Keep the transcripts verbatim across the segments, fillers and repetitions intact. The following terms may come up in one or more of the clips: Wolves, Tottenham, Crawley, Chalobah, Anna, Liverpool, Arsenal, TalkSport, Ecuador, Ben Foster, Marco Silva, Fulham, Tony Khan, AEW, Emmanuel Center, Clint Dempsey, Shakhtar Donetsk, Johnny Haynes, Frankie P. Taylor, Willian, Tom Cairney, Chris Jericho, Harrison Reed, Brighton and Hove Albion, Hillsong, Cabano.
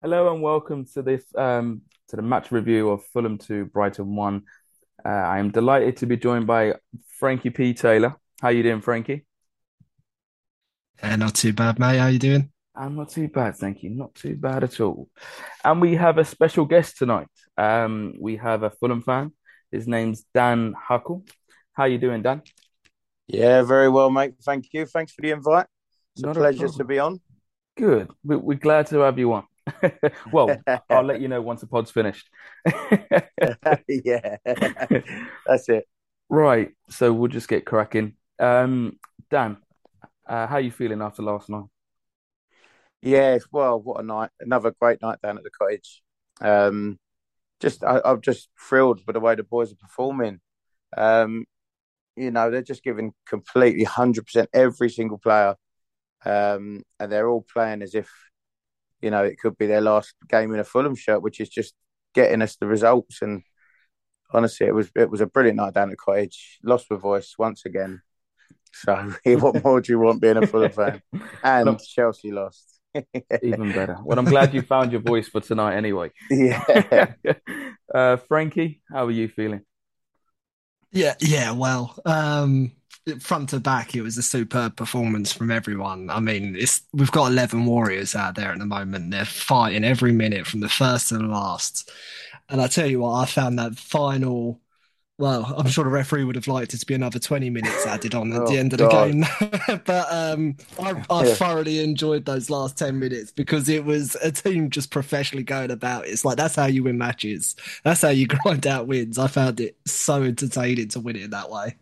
Hello and welcome to this um, to the match review of Fulham two, Brighton one. Uh, I am delighted to be joined by Frankie P. Taylor. How you doing, Frankie? Uh, not too bad, mate. How you doing? I'm not too bad, thank you. Not too bad at all. And we have a special guest tonight. Um, we have a Fulham fan. His name's Dan Huckle. How you doing, Dan? Yeah, very well, mate. Thank you. Thanks for the invite. It's not a pleasure a to be on. Good. We- we're glad to have you on. Well, I'll let you know once the pod's finished. Yeah, that's it. Right, so we'll just get cracking. Um, Dan, uh, how are you feeling after last night? Yeah, well, what a night. Another great night down at the cottage. Um, just, I, I'm just thrilled with the way the boys are performing. Um, you know, they're just giving completely one hundred percent every single player. Um, and they're all playing as if, you know, it could be their last game in a Fulham shirt, which is just getting us the results. And honestly, it was it was a brilliant night down at Cottage. Lost my voice once again. So what more do you want being a Fulham fan? And I'm, Chelsea lost. Even better. Well, I'm glad you found your voice for tonight anyway. Yeah. uh, Frankie, how are you feeling? Yeah, yeah, well, um, front to back, it was a superb performance from everyone. I mean, it's we've got eleven warriors out there at the moment. They're fighting every minute from the first to the last. And I tell you what, I found that final, well, I'm sure the referee would have liked it to be another twenty minutes added on at oh, the end of the God. game. But um, I, I yeah. thoroughly enjoyed those last ten minutes because it was a team just professionally going about it. It's like, that's how you win matches. That's how you grind out wins. I found it so entertaining to win it that way.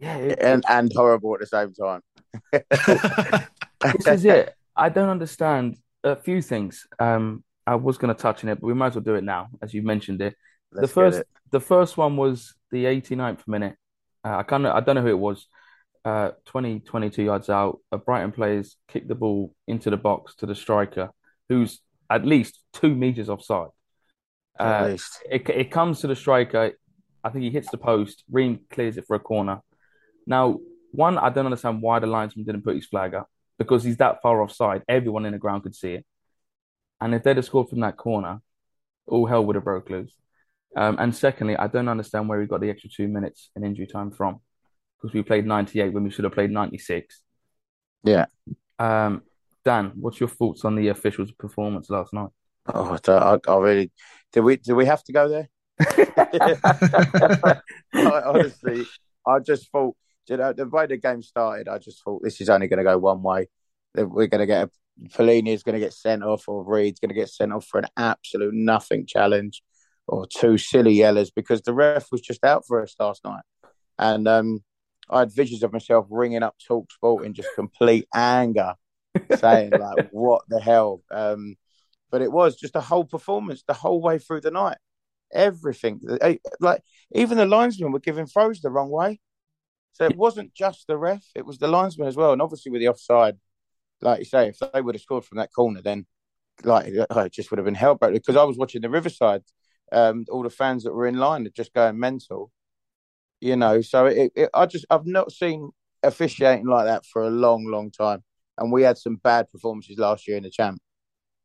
Yeah, it, and, and horrible at the same time. This is it. I don't understand a few things. Um, I was going to touch on it, but we might as well do it now, as you mentioned it. Let's the first, it. the first one was the eighty-ninth minute. Uh, I can't. I don't know who it was. Uh, twenty, twenty-two yards out, a Brighton player's kicked the ball into the box to the striker, who's at least two meters offside. Uh, at least it it comes to the striker. I think he hits the post. Ream clears it for a corner. Now, one, I don't understand why the linesman didn't put his flag up because he's that far offside. Everyone in the ground could see it. And if they'd have scored from that corner, all hell would have broke loose. Um, and secondly, I don't understand where we got the extra two minutes in injury time from because we played ninety-eight when we should have played ninety-six. Yeah. Um, Dan, what's your thoughts on the officials' performance last night? Oh, I, I really... Do we, do we have to go there? I, honestly, I just thought... You know, the way the game started, I just thought this is only going to go one way. We're going to get Fellini's going to get sent off, or Reed's going to get sent off for an absolute nothing challenge, or two silly yellers because the ref was just out for us last night. And um, I had visions of myself ringing up TalkSport in just complete anger, saying like, "What the hell?" Um, but it was just a whole performance the whole way through the night. Everything, like even the linesmen were giving throws the wrong way. So it wasn't just the ref, it was the linesman as well. And obviously with the offside, like you say, if they would have scored from that corner, then like it just would have been hell-broken. Because I was watching the Riverside, um, all the fans that were in line are just going mental. You know, so it, it, I just, I've not seen officiating like that for a long, long time. And we had some bad performances last year in the champ.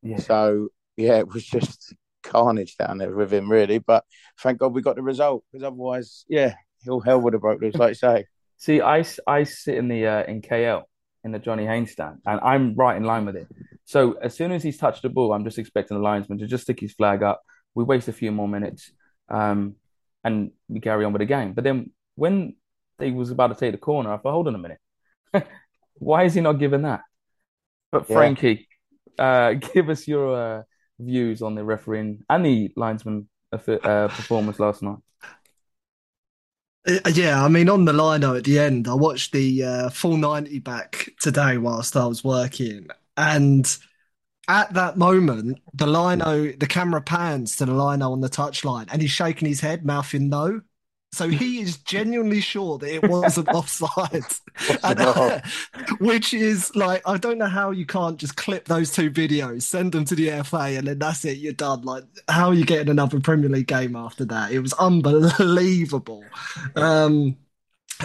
Yeah. So, yeah, it was just carnage down there with him, really. But thank God we got the result, because otherwise, yeah, all hell would have broke loose, like you say. See, I, I sit in the uh, in K L, in the Johnny Haynes stand, and I'm right in line with it. So as soon as he's touched the ball, I'm just expecting the linesman to just stick his flag up. We waste a few more minutes um, and we carry on with the game. But then when they was about to take the corner, I thought, hold on a minute. Why is he not giving that? But yeah. Frankie, uh, give us your uh, views on the refereeing and the linesman uh, performance last night. Yeah, I mean, on the lino at the end, I watched the uh, full ninety back today whilst I was working. And at that moment, the lino, the camera pans to the lino on the touchline and he's shaking his head, mouthing no. So he is genuinely sure that it wasn't offside, and, uh, which is like, I don't know how you can't just clip those two videos, send them to the F A and then that's it, you're done. Like, how are you getting another Premier League game after that? It was unbelievable. Um,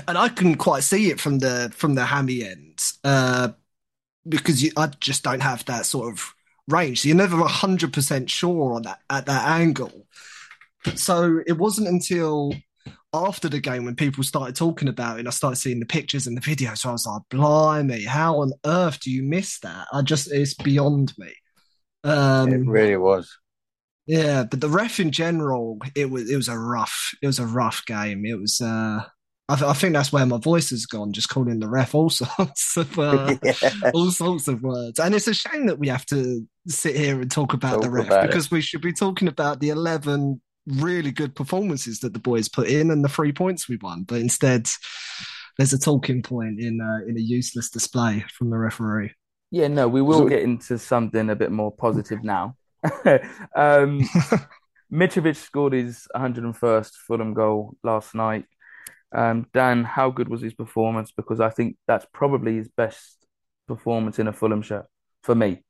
and I couldn't quite see it from the, from the hammy end uh, because you, I just don't have that sort of range. You're never one hundred percent sure on that at that angle. So it wasn't until after the game when people started talking about it and I started seeing the pictures and the videos, so I was like, blimey, how on earth do you miss that? I just, it's beyond me. Um, it really was. Yeah, but the ref in general, it was it was a rough, it was a rough game. It was, uh, I, th- I think that's where my voice has gone, just calling the ref all sorts of uh, yeah. all sorts of words. And it's a shame that we have to sit here and talk about talk the ref about because it. we should be talking about the eleven really good performances that the boys put in and the three points we won. But instead, there's a talking point in uh, in a useless display from the referee. Yeah, no, we will get into something a bit more positive now. um, Mitrovic scored his one hundred and first Fulham goal last night. Um, Dan, how good was his performance? Because I think that's probably his best performance in a Fulham shirt for me.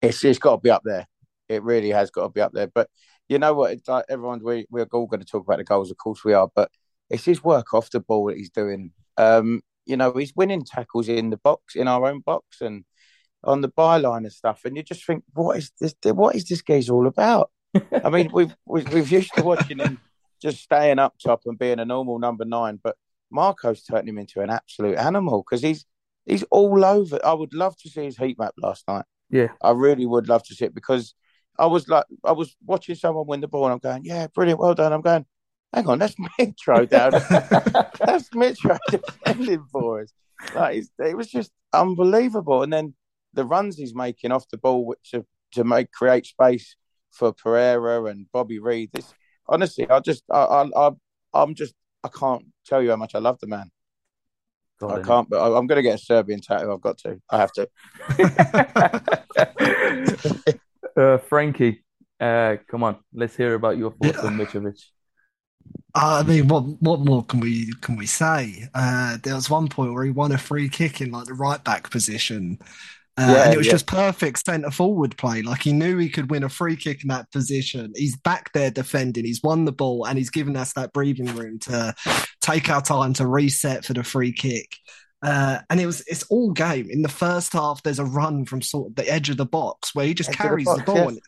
It's it's got to be up there. It really has got to be up there. But you know what? It's like everyone, we we're all going to talk about the goals. Of course we are. But it's his work off the ball that he's doing. Um, you know, he's winning tackles in the box, in our own box, and on the byline and stuff, and you just think, what is this? What is this guy's all about? I mean, we've we've used to watching him just staying up top and being a normal number nine, but Marco's turned him into an absolute animal because he's he's all over. I would love to see his heat map last night. Yeah, I really would love to see it because I was like, I was watching someone win the ball, and I'm going, yeah, brilliant, well done. I'm going, hang on, that's Mitro down. That's Mitro defending for us. Like it was just unbelievable, and then the runs he's making off the ball, which to, to make create space for Pereira and Bobby Reed. This, honestly, I just, I, I, I, I'm just, I can't tell you how much I love the man. God, I him. can't, but I, I'm going to get a Serbian tattoo. I've got to. I have to. uh, Frankie, uh, come on, let's hear about your thoughts on Mitrovic. I mean, what what more can we can we say? Uh, there was one point where he won a free kick in like the right back position. Uh, yeah, and it was yeah. just perfect centre-forward play. Like, he knew he could win a free kick in that position. He's back there defending. He's won the ball, and he's given us that breathing room to take our time to reset for the free kick. Uh, and it was it's all game. In the first half, there's a run from sort of the edge of the box where he just edge carries the, box, the ball. Yes. And,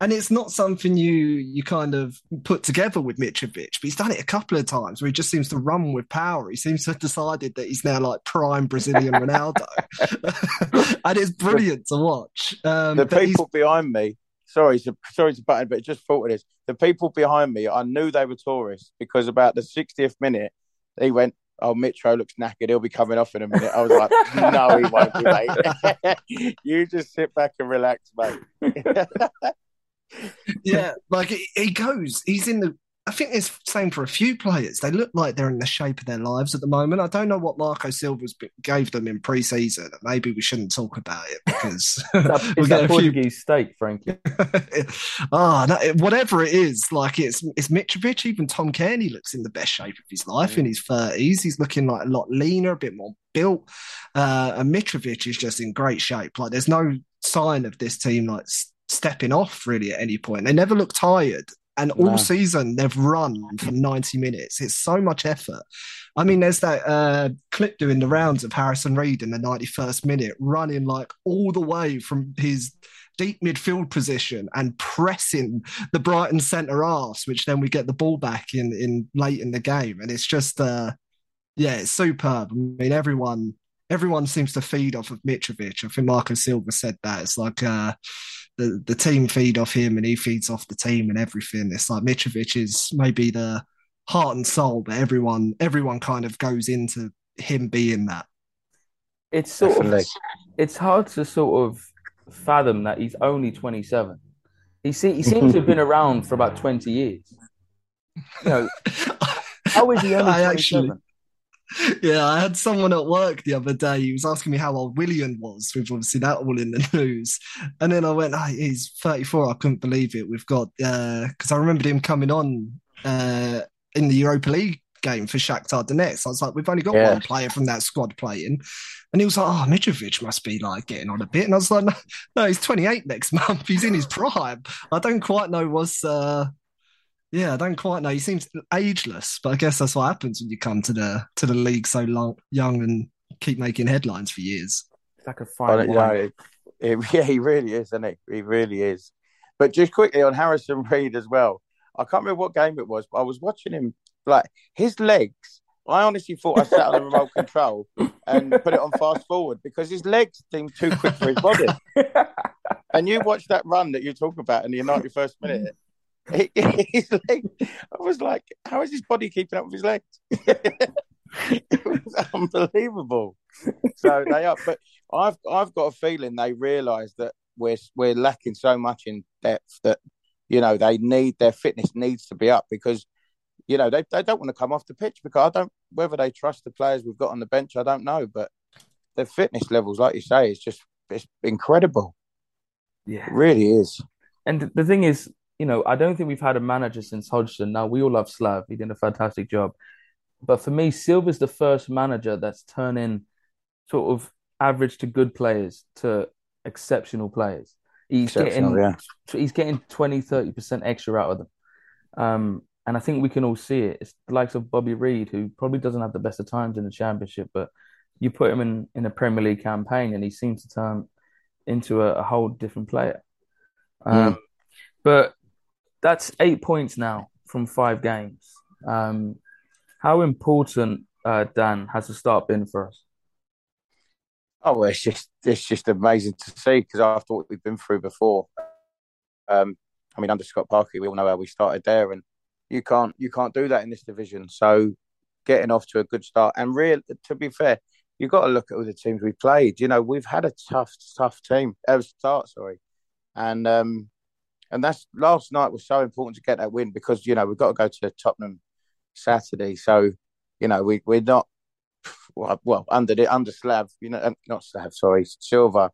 and it's not something you you kind of put together with Mitrovic, but he's done it a couple of times where he just seems to run with power. He seems to have decided that he's now like prime Brazilian Ronaldo. And it's brilliant to watch. Um, the people behind me, sorry to, sorry to butt in, but just thought of this. The people behind me, I knew they were tourists because about the sixtieth minute, they went, oh, Mitro looks knackered. He'll be coming off in a minute. I was like, no, he won't be, mate. You just sit back and relax, mate. Yeah, like he, he goes, he's in the, I think it's the same for a few players. They look like they're in the shape of their lives at the moment. I don't know what Marco Silva's gave them in pre-season. Maybe we shouldn't talk about it because that, we've got a Portuguese few... steak, Frankie. oh, no, whatever it is, like it's it's Mitrovic. Even Tom Cairney looks in the best shape of his life mm. in his thirties. He's looking like a lot leaner, a bit more built. Uh, and Mitrovic is just in great shape. Like there's no sign of this team like stepping off really at any point. They never look tired. And all no. season, they've run for ninety minutes. It's so much effort. I mean, there's that uh, clip doing the rounds of Harrison Reed in the ninety-first minute, running like all the way from his deep midfield position and pressing the Brighton centre-halves, which then we get the ball back in, in late in the game. And it's just, uh, yeah, it's superb. I mean, everyone everyone seems to feed off of Mitrovic. I think Marco Silva said that. It's like... Uh, The, the team feed off him and he feeds off the team and everything. It's like Mitrovic is maybe the heart and soul, but everyone everyone kind of goes into him being that. It's sort Definitely. of it's hard to sort of fathom that he's only twenty-seven. He see, he seems to have been around for about twenty years. You know, how is he only twenty-seven? I actually, Yeah, I had someone at work the other day. He was asking me how old Willian was. We've obviously that all in the news. And then I went, oh, he's thirty-four. I couldn't believe it. We've got, because uh, I remembered him coming on uh, in the Europa League game for Shakhtar Donetsk. I was like, we've only got yeah. one player from that squad playing. And he was like, oh, Mitrovic must be like getting on a bit. And I was like, no, no he's twenty-eight next month. He's in his prime. I don't quite know what's... Uh, Yeah, I don't quite know. He seems ageless, but I guess that's what happens when you come to the to the league so long, young and keep making headlines for years. It's like a fine wine. It, yeah, he really is, isn't he? He really is. But just quickly on Harrison Reed as well. I can't remember what game it was, but I was watching him. Like, his legs, I honestly thought I sat on the remote control and put it on fast forward because his legs seemed too quick for his body. And you watch that run that you talk about in the ninety-first minute. He, his legs, I was like, how is his body keeping up with his legs? It was unbelievable. So they are, but I've I've got a feeling they realise that we're we're lacking so much in depth that, you know, they need, their fitness needs to be up because, you know, they they don't want to come off the pitch because I don't, whether they trust the players we've got on the bench, I don't know, but their fitness levels, like you say, is just, it's incredible. Yeah, it really is. And the thing is, you know, I don't think we've had a manager since Hodgson. Now, we all love Slav. He did a fantastic job. But for me, Silva's the first manager that's turning sort of average to good players to exceptional players. He's exceptional, getting, yeah. He's getting twenty, thirty percent extra out of them. Um, and I think we can all see it. It's the likes of Bobby Reed, who probably doesn't have the best of times in the Championship, but you put him in, in a Premier League campaign and he seems to turn into a, a whole different player. Um, mm. But that's eight points now from five games. Um, how important, uh, Dan, has the start been for us? Oh, it's just it's just amazing to see because after what we've been through before, um, I mean, under Scott Parker, we all know how we started there, and you can't you can't do that in this division. So, getting off to a good start, and real to be fair, you've got to look at all the teams we played. You know, we've had a tough tough team uh, start, sorry, and. Um, And that's last night was so important to get that win because, you know, we've got to go to Tottenham Saturday. So, you know, we, we're not, well, well under the, under Slav, you know, not Slav, sorry, Silva.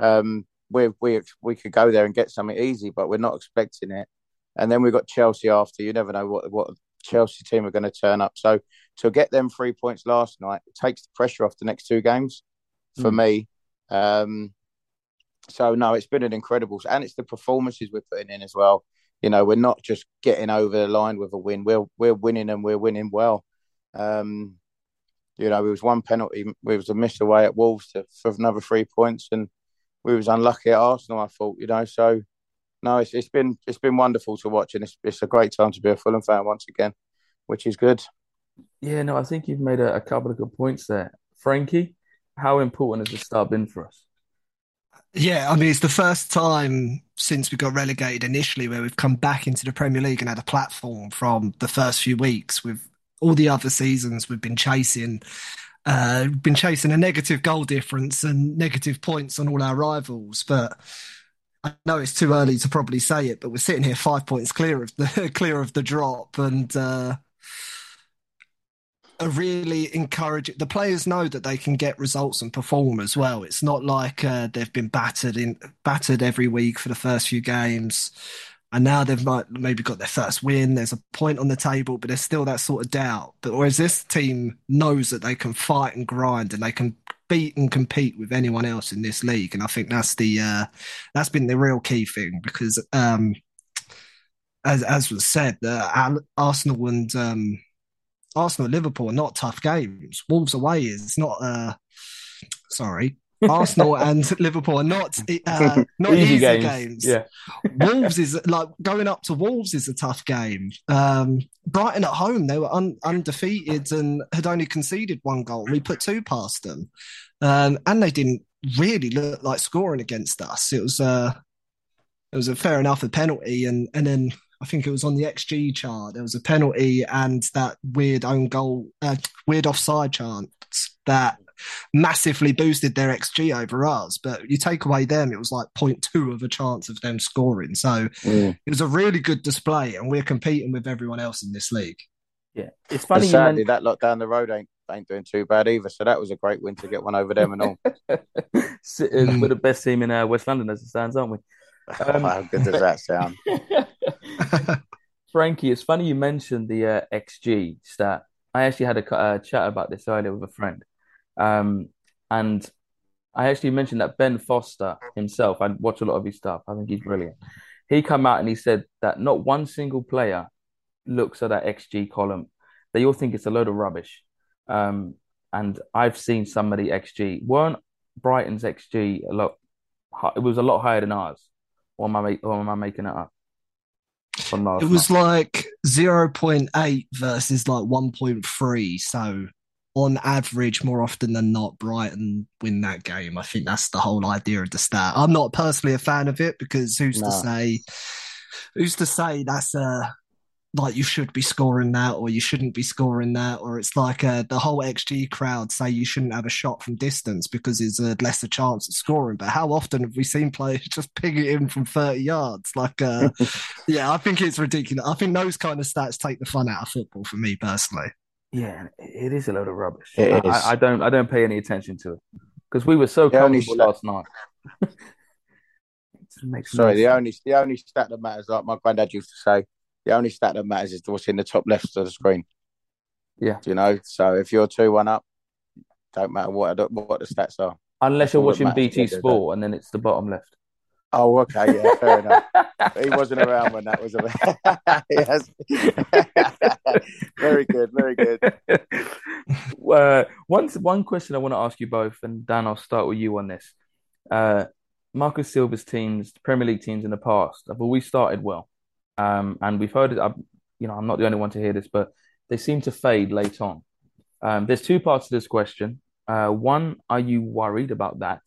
Um, we we we could go there and get something easy, but we're not expecting it. And then we've got Chelsea after. You never know what, what Chelsea team are going to turn up. So to get them three points last night, it takes the pressure off the next two games for mm. me. Um So, no, it's been an incredible... And it's the performances we're putting in as well. You know, we're not just getting over the line with a win. We're we're winning and we're winning well. Um, you know, it was one penalty. It was a miss away at Wolves to, for another three points. And we was unlucky at Arsenal, I thought, you know. So, no, it's it's been it's been wonderful to watch. And it's, it's a great time to be a Fulham fan once again, which is good. Yeah, no, I think you've made a, a couple of good points there. Frankie, how important has the start been for us? Yeah, I mean, it's the first time since we got relegated initially where we've come back into the Premier League and had a platform from the first few weeks. With all the other seasons, we've been chasing uh, been chasing a negative goal difference and negative points on all our rivals. But I know it's too early to probably say it, but we're sitting here five points clear of the clear of the drop and... Uh, A really encouraging. The players know that they can get results and perform as well. It's not like uh, they've been battered in battered every week for the first few games, and now they've might, maybe got their first win. There's a point on the table, but there's still that sort of doubt. But whereas this team knows that they can fight and grind, and they can beat and compete with anyone else in this league, and I think that's the uh, that's been the real key thing because, um, as as was said, uh, Arsenal and. Um, Arsenal and Liverpool are not tough games. Wolves away is not... Uh, sorry. Arsenal and Liverpool are not uh, not easy, easy games. games. Yeah. Wolves is... like going up to Wolves is a tough game. Um, Brighton at home, they were un- undefeated and had only conceded one goal. We put two past them. Um, and they didn't really look like scoring against us. It was, uh, it was a fair enough a penalty and, and then... I think it was on the X G chart. There was a penalty and that weird own goal, uh, weird offside chance that massively boosted their X G over us. But you take away them, it was like zero point two of a chance of them scoring. So yeah. It was a really good display and we're competing with everyone else in this league. Yeah. It's funny. Sadly, meant- that lot down the road ain't, ain't doing too bad either. So that was a great win to get one over them and all. Sitting, we're the best team in uh, West London as it stands, aren't we? Um, how good does that sound? Frankie, it's funny you mentioned the uh, X G stat. I actually had a uh, chat about this earlier with a friend, um, and I actually mentioned that Ben Foster himself, I watch a lot of his stuff, I think he's brilliant. He came out and he said that not one single player looks at that X G column. They all think it's a load of rubbish. Um, and I've seen some of the X G. Weren't Brighton's X G a lot It was a lot higher than ours. Or am I, make, or am I making it up? From last it was night. Like zero point eight versus like one point three. So on average, more often than not, Brighton win that game. I think that's the whole idea of the stat. I'm not personally a fan of it because who's no. to say, who's to say that's a... like you should be scoring that or you shouldn't be scoring that, or it's like uh, the whole X G crowd say you shouldn't have a shot from distance because it's a lesser chance of scoring. But how often have we seen players just ping it in from thirty yards? Like, uh, yeah, I think it's ridiculous. I think those kind of stats take the fun out of football for me personally. Yeah, it is a load of rubbish. It I, is. I don't I don't pay any attention to it because we were so the comfortable last night. Sorry, the only, the only stat that matters, like my granddad used to say, the only stat that matters is what's in the top left of the screen. Yeah. You know, so if you're two one up, don't matter what, what the stats are. Unless you're watching B T Sport and then it's the bottom left. Oh, okay. Yeah, fair enough. He wasn't around when that was around. Very good. Very good. Uh, one, one question I want to ask you both, and Dan, I'll start with you on this. Uh, Marco Silva's teams, Premier League teams in the past, have always started well. Um, and we've heard it, I've, you know, I'm not the only one to hear this, but they seem to fade late on. Um, there's two parts to this question. Uh, one, are you worried about that?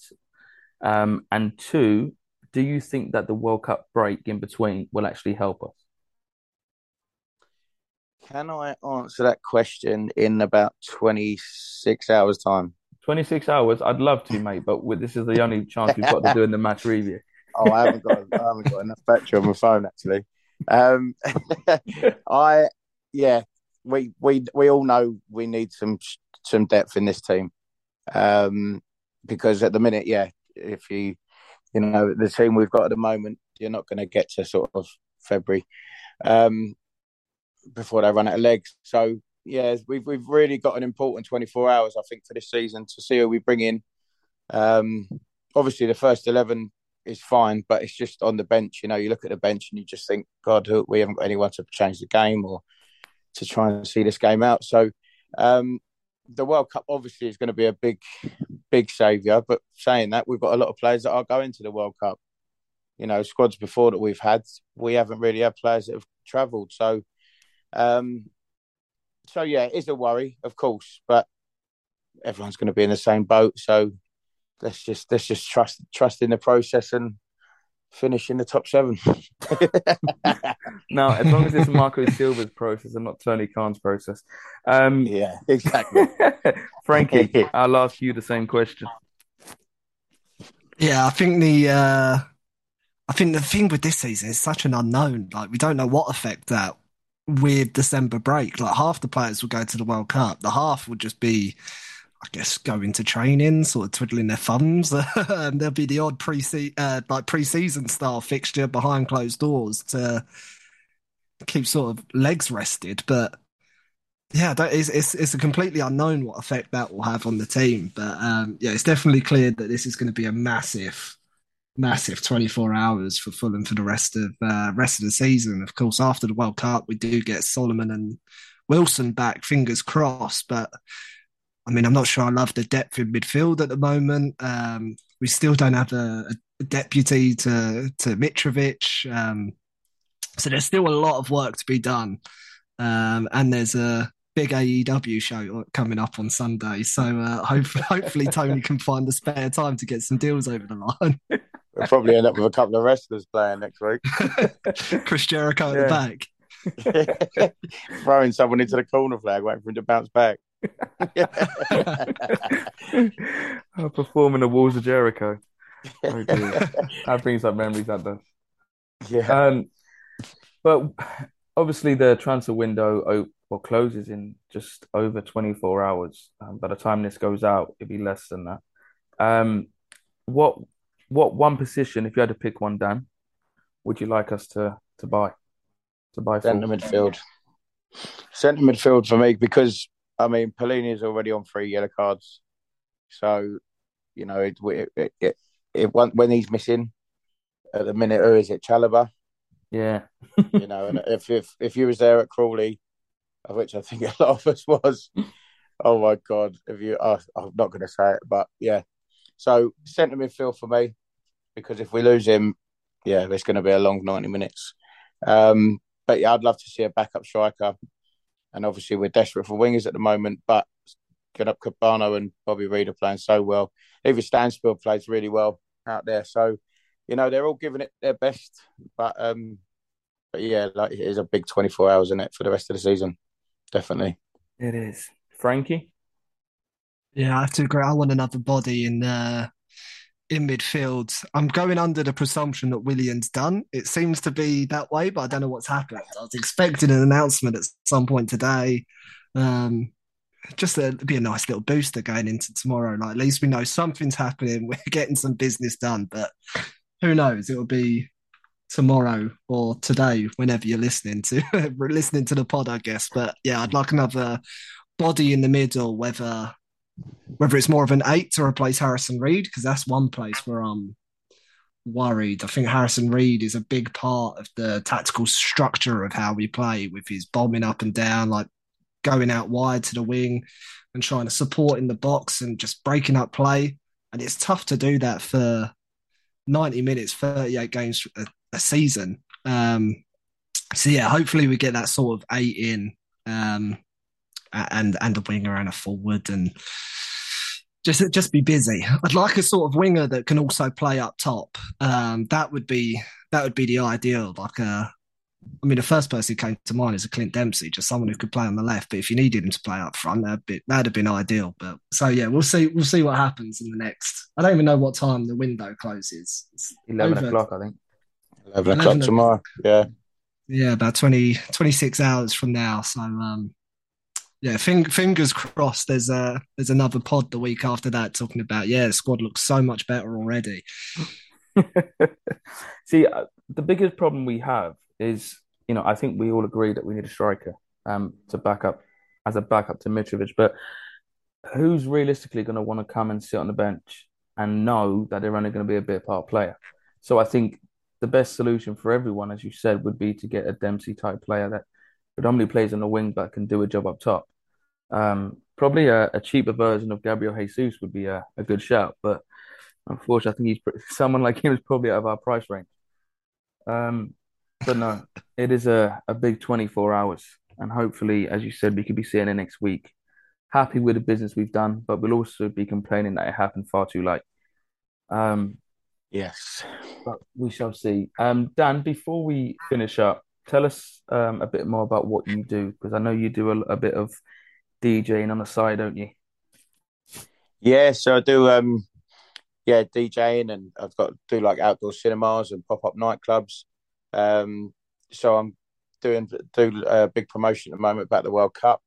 Um, and two, do you think that the World Cup break in between will actually help us? Can I answer that question in about twenty-six hours' time? twenty-six hours? I'd love to, mate, but this is the only chance we've got to do in the match review. Oh, I haven't got, I haven't got enough battery on my phone, actually. Um, I, yeah, we we we all know we need some some depth in this team, um, because at the minute, yeah, if you you know the team we've got at the moment, you're not going to get to sort of February um, before they run out of legs. So yeah, we've we've really got an important twenty-four hours, I think, for this season to see who we bring in. Um, obviously, the first eleven. Is fine, but it's just on the bench. You know, you look at the bench and you just think, God, we haven't got anyone to change the game or to try and see this game out. So um, the World Cup obviously is going to be a big, big saviour. But saying that, we've got a lot of players that are going to the World Cup. You know, squads before that we've had, we haven't really had players that have travelled. So, um, so yeah, it is a worry, of course, but everyone's going to be in the same boat. So. Let's just let's just trust trust in the process and finish in the top seven. No, as long as it's Marco Silva's process and not Tony Khan's process. Um, yeah, exactly. Frankie, I'll ask you the same question. Yeah, I think the uh, I think the thing with this season is such an unknown. Like, we don't know what effect that weird December break. Like, half the players will go to the World Cup. The half would just be, I guess, going to training, sort of twiddling their thumbs. And there'll be the odd pre uh, like pre-season style fixture behind closed doors to keep sort of legs rested. But yeah, that is, it's it's a completely unknown what effect that will have on the team. But um, yeah, it's definitely clear that this is going to be a massive, massive twenty-four hours for Fulham for the rest of uh, rest of the season. Of course, after the World Cup, we do get Solomon and Wilson back. Fingers crossed, but. I mean, I'm not sure I love the depth in midfield at the moment. Um, we still don't have a, a deputy to, to Mitrovic. Um, so there's still a lot of work to be done. Um, and there's a big A E W show coming up on Sunday. So uh, hopefully, hopefully Tony can find the spare time to get some deals over the line. We'll probably end up with a couple of wrestlers playing next week. Chris Jericho yeah. at the back. Throwing someone into the corner flag, waiting for him to bounce back. Performing the walls of Jericho. Oh, that brings up memories, that does. Yeah. Um, but obviously, the transfer window op- or closes in just over twenty-four hours. Um, by the time this goes out, it'll be less than that. Um, what what one position, if you had to pick one, Dan, would you like us to to buy? To buy centre midfield. Centre midfield for me, because. I mean, Pelini's already on three yellow cards. So, you know, it, it, it, it, when he's missing at the minute, who is it? Chalobah? Yeah. You know, and if, if if you was there at Crawley, of which I think a lot of us was, oh, my God, if you, oh, I'm not going to say it, but, yeah. So, centre midfield for me, because if we lose him, yeah, there's going to be a long ninety minutes. Um, but yeah, I'd love to see a backup striker. And obviously we're desperate for wingers at the moment, but good up Cabano and Bobby Reed are playing so well. Even Stansfield plays really well out there. So, you know, they're all giving it their best. But, um, but yeah, like it is a big twenty-four hours, isn't it, for the rest of the season? Definitely. It is. Frankie? Yeah, I have to agree. I want another body in uh, in midfield. I'm going under the presumption that Willian's done. It seems to be that way, but I don't know what's happened. I was expecting an announcement at some point today. Um, just to be a nice little booster going into tomorrow. Like, at least we know something's happening. We're getting some business done, but who knows? It'll be tomorrow or today, whenever you're listening to listening to the pod, I guess. But yeah, I'd like another body in the middle, whether whether it's more of an eight to replace Harrison Reed, because that's one place where I'm worried. I think Harrison Reed is a big part of the tactical structure of how we play, with his bombing up and down, like going out wide to the wing and trying to support in the box and just breaking up play. And it's tough to do that for ninety minutes, thirty-eight games a, a season. Um, so yeah, hopefully we get that sort of eight in, um, and and a winger and a forward, and just just be busy. I'd like a sort of winger that can also play up top. Um, that would be that would be the ideal. Like a, I mean, the first person who came to mind is a Clint Dempsey, just someone who could play on the left. But if you needed him to play up front, that'd be, that'd have been ideal. But so yeah, we'll see. We'll see what happens in the next. I don't even know what time the window closes. It's eleven over. O'clock, I think. Eleven o'clock tomorrow. Yeah. Yeah, about twenty, twenty-six hours from now. So um, yeah, fing, fingers crossed. There's a there's another pod the week after that talking about yeah, the squad looks so much better already. See, uh, the biggest problem we have is, you know, I think we all agree that we need a striker um to back up as a backup to Mitrovic, but who's realistically going to want to come and sit on the bench and know that they're only going to be a bit part player? So I think the best solution for everyone, as you said, would be to get a Dempsey-type player that predominantly plays on the wing but can do a job up top. Um, probably a, a cheaper version of Gabriel Jesus would be a, a good shout, but unfortunately, I think he's someone like him is probably out of our price range. Um, but no, it is a, a big twenty-four hours, and hopefully, as you said, we could be seeing it next week. Happy with the business we've done, but we'll also be complaining that it happened far too late. Um. Yes. But we shall see. Um, Dan, before we finish up, tell us um, a bit more about what you do, because I know you do a, a bit of DJing on the side, don't you? Yeah, so I do um, yeah, DJing, and I've got to do like outdoor cinemas and pop-up nightclubs. Um, so I'm doing do a big promotion at the moment about the World Cup.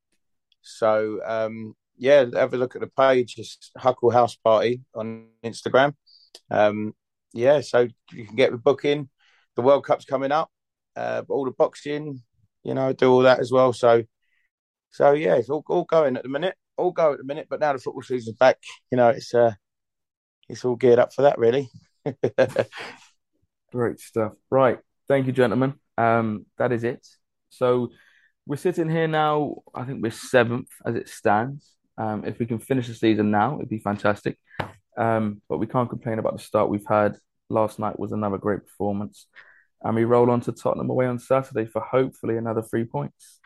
So, um, yeah, have a look at the page. It's Huckle House Party on Instagram. Um Yeah, so you can get the booking. The World Cup's coming up, uh, but all the boxing, you know, do all that as well. So, so yeah, it's all, all going at the minute, all go at the minute. But now the football season's back, you know, it's uh, it's all geared up for that, really. Great stuff. Right, thank you, gentlemen. Um, that is it. So we're sitting here now. I think we're seventh as it stands. Um, if we can finish the season now, it'd be fantastic. Um, but we can't complain about the start we've had. Last night was another great performance. And we roll on to Tottenham away on Saturday for hopefully another three points.